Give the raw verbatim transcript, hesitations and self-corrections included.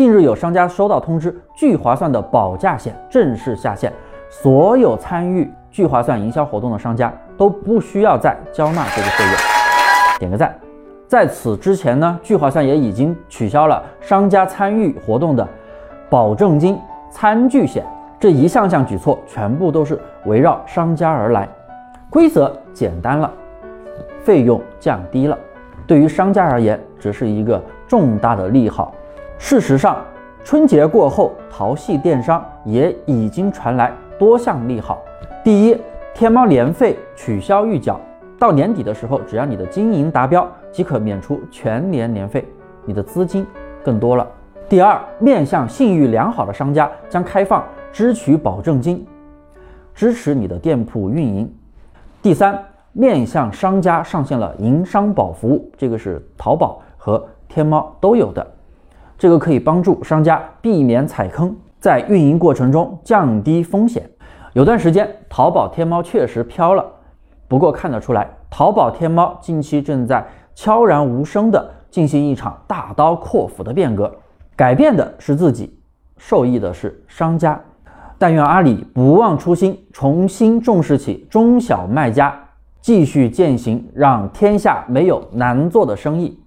近日有商家收到通知，聚划算的保价险正式下线，所有参与聚划算营销活动的商家都不需要再交纳这个费用。点个赞。在此之前呢，聚划算也已经取消了商家参与活动的保证金、餐具险这一项项举措，全部都是围绕商家而来。规则简单了，费用降低了，对于商家而言，只是一个重大的利好。事实上，春节过后，淘系电商也已经传来多项利好。第一，天猫年费取消预缴，到年底的时候，只要你的经营达标，即可免除全年年费，你的资金更多了。第二，面向信誉良好的商家将开放支取保证金，支持你的店铺运营。第三，面向商家上线了营商保服务，这个是淘宝和天猫都有的。这个可以帮助商家避免踩坑，在运营过程中降低风险。有段时间，淘宝、天猫确实飘了，不过看得出来，淘宝、天猫近期正在悄然无声地进行一场大刀阔斧的变革，改变的是自己，受益的是商家。但愿阿里不忘初心，重新重视起中小卖家，继续践行让天下没有难做的生意。